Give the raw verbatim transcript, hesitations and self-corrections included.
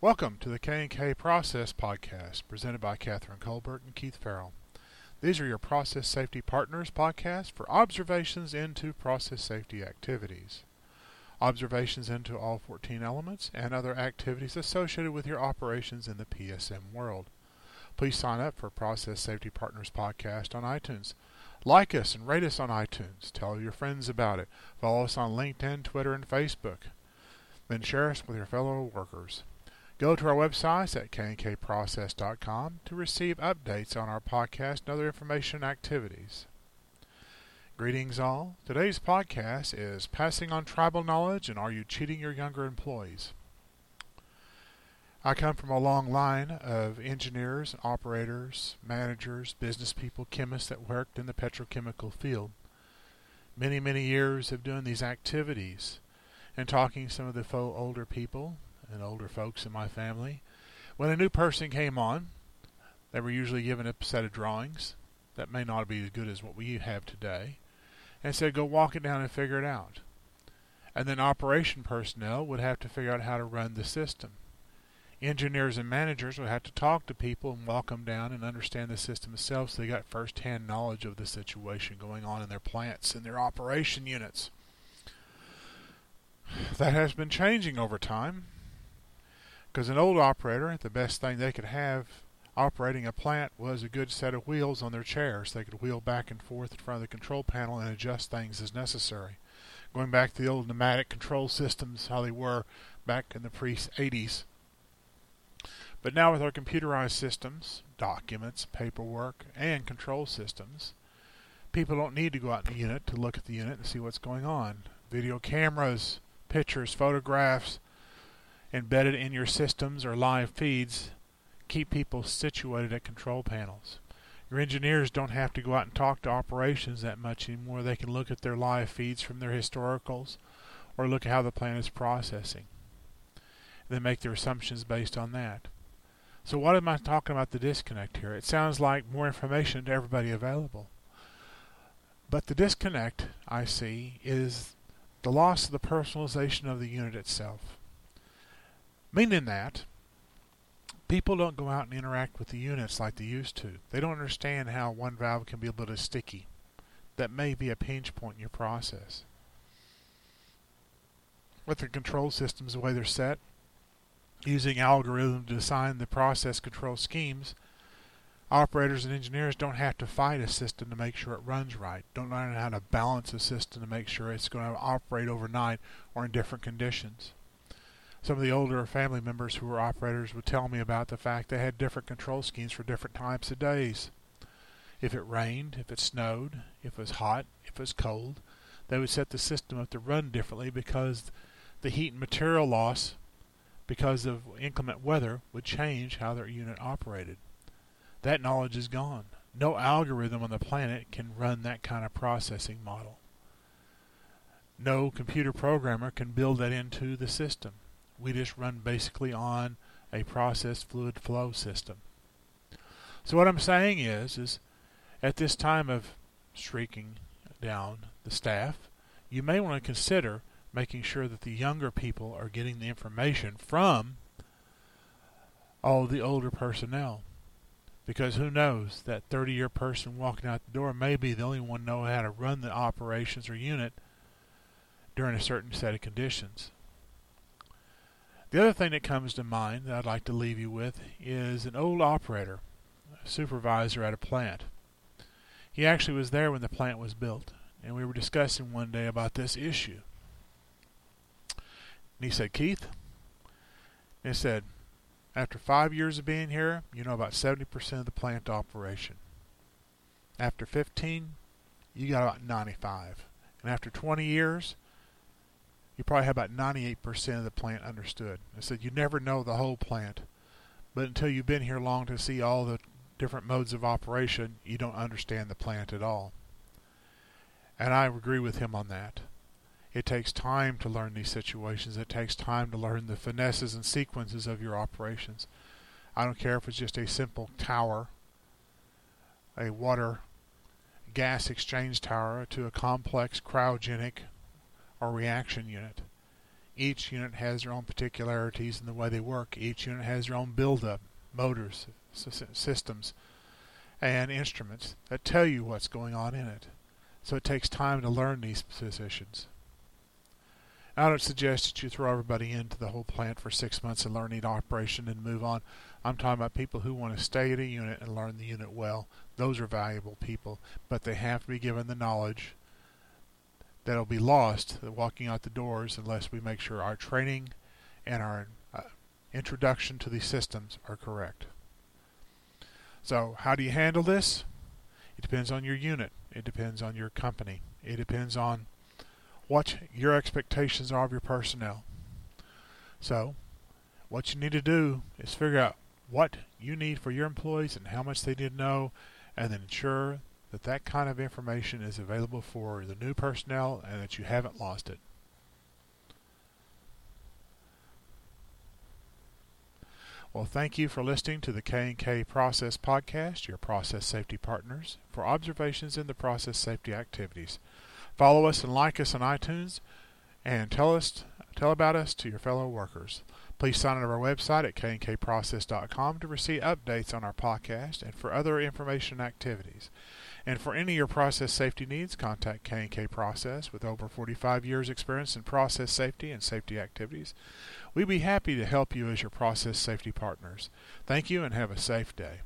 Welcome to the K and K Process Podcast, presented by Katherine Colbert and Keith Farrell. These are your Process Safety Partners podcast for observations into process safety activities. Observations into all fourteen elements and other activities associated with your operations in the P S M world. Please sign up for Process Safety Partners Podcast on iTunes. Like us and rate us on iTunes. Tell your friends about it. Follow us on LinkedIn, Twitter, and Facebook. Then share us with your fellow workers. Go to our website at k n k process dot com to receive updates on our podcast and other information activities. Greetings all. Today's podcast is Passing on Tribal Knowledge and Are You Cheating Your Younger Employees? I come from a long line of engineers, operators, managers, business people, chemists that worked in the petrochemical field. Many, many years of doing these activities and talking to some of the fo- older people and older folks in my family. When a new person came on, they were usually given a set of drawings that may not be as good as what we have today, and said, go walk it down and figure it out. And then operation personnel would have to figure out how to run the system. Engineers and managers would have to talk to people and walk them down and understand the system itself, so they got first-hand knowledge of the situation going on in their plants and their operation units. That has been changing over time, because an old operator, the best thing they could have operating a plant was a good set of wheels on their chairs. They could wheel back and forth in front of the control panel and adjust things as necessary. Going back to the old pneumatic control systems, how they were back in the pre-eighties. But now with our computerized systems, documents, paperwork, and control systems, people don't need to go out in the unit to look at the unit and see what's going on. Video cameras, pictures, photographs, embedded in your systems or live feeds keep people situated at control panels. Your engineers don't have to go out and talk to operations that much anymore. They can look at their live feeds from their historicals or look at how the plant is processing. They make their assumptions based on that. So what am I talking about the disconnect here? It sounds like more information to everybody available. But the disconnect I see is the loss of the personalization of the unit itself. Meaning that people don't go out and interact with the units like they used to. They don't understand how one valve can be a little sticky. That may be a pinch point in your process. With the control systems the way they're set, using algorithms to design the process control schemes, operators and engineers don't have to fight a system to make sure it runs right. Don't learn how to balance a system to make sure it's going to operate overnight or in different conditions. Some of the older family members who were operators would tell me about the fact they had different control schemes for different types of days. If it rained, if it snowed, if it was hot, if it was cold, they would set the system up to run differently because the heat and material loss because of inclement weather would change how their unit operated. That knowledge is gone. No algorithm on the planet can run that kind of processing model. No computer programmer can build that into the system. We just run basically on a process fluid flow system. So what I'm saying is, is at this time of streaking down the staff, you may want to consider making sure that the younger people are getting the information from all the older personnel. Because who knows, that thirty-year person walking out the door may be the only one know how to run the operations or unit during a certain set of conditions. The other thing that comes to mind that I'd like to leave you with is an old operator, a supervisor at a plant. He actually was there when the plant was built, and we were discussing one day about this issue. And he said, Keith, he said, after five years of being here, you know about seventy percent of the plant operation. After fifteen, you got about ninety-five. And after twenty years, you probably have about ninety-eight percent of the plant understood. I said, you never know the whole plant, but until you've been here long to see all the different modes of operation, you don't understand the plant at all. And I agree with him on that. It takes time to learn these situations. It takes time to learn the finesses and sequences of your operations. I don't care if it's just a simple tower, a water gas exchange tower, to a complex cryogenic or reaction unit. each unit has their own particularities in the way they work. Each unit has their own buildup, motors, systems, and instruments that tell you what's going on in it. So it takes time to learn these positions. I don't suggest that you throw everybody into the whole plant for six months and learn each operation and move on. I'm talking about people who want to stay at a unit and learn the unit well. Those are valuable people, but they have to be given the knowledge that'll be lost walking out the doors unless we make sure our training and our uh, introduction to these systems are correct. So how do you handle this? It depends on your unit. It depends on your company. It depends on what your expectations are of your personnel. So what you need to do is figure out what you need for your employees and how much they need to know, and then ensure that that kind of information is available for the new personnel and that you haven't lost it. Well, thank you for listening to the K and K Process Podcast, your process safety partners, for observations in the process safety activities. Follow us and like us on iTunes, and tell us, tell about us to your fellow workers. Please sign up to our website at k n k process dot com to receive updates on our podcast and for other information activities. And for any of your process safety needs, contact K and K Process with over forty-five years experience in process safety and safety activities. We'd be happy to help you as your process safety partners. Thank you and have a safe day.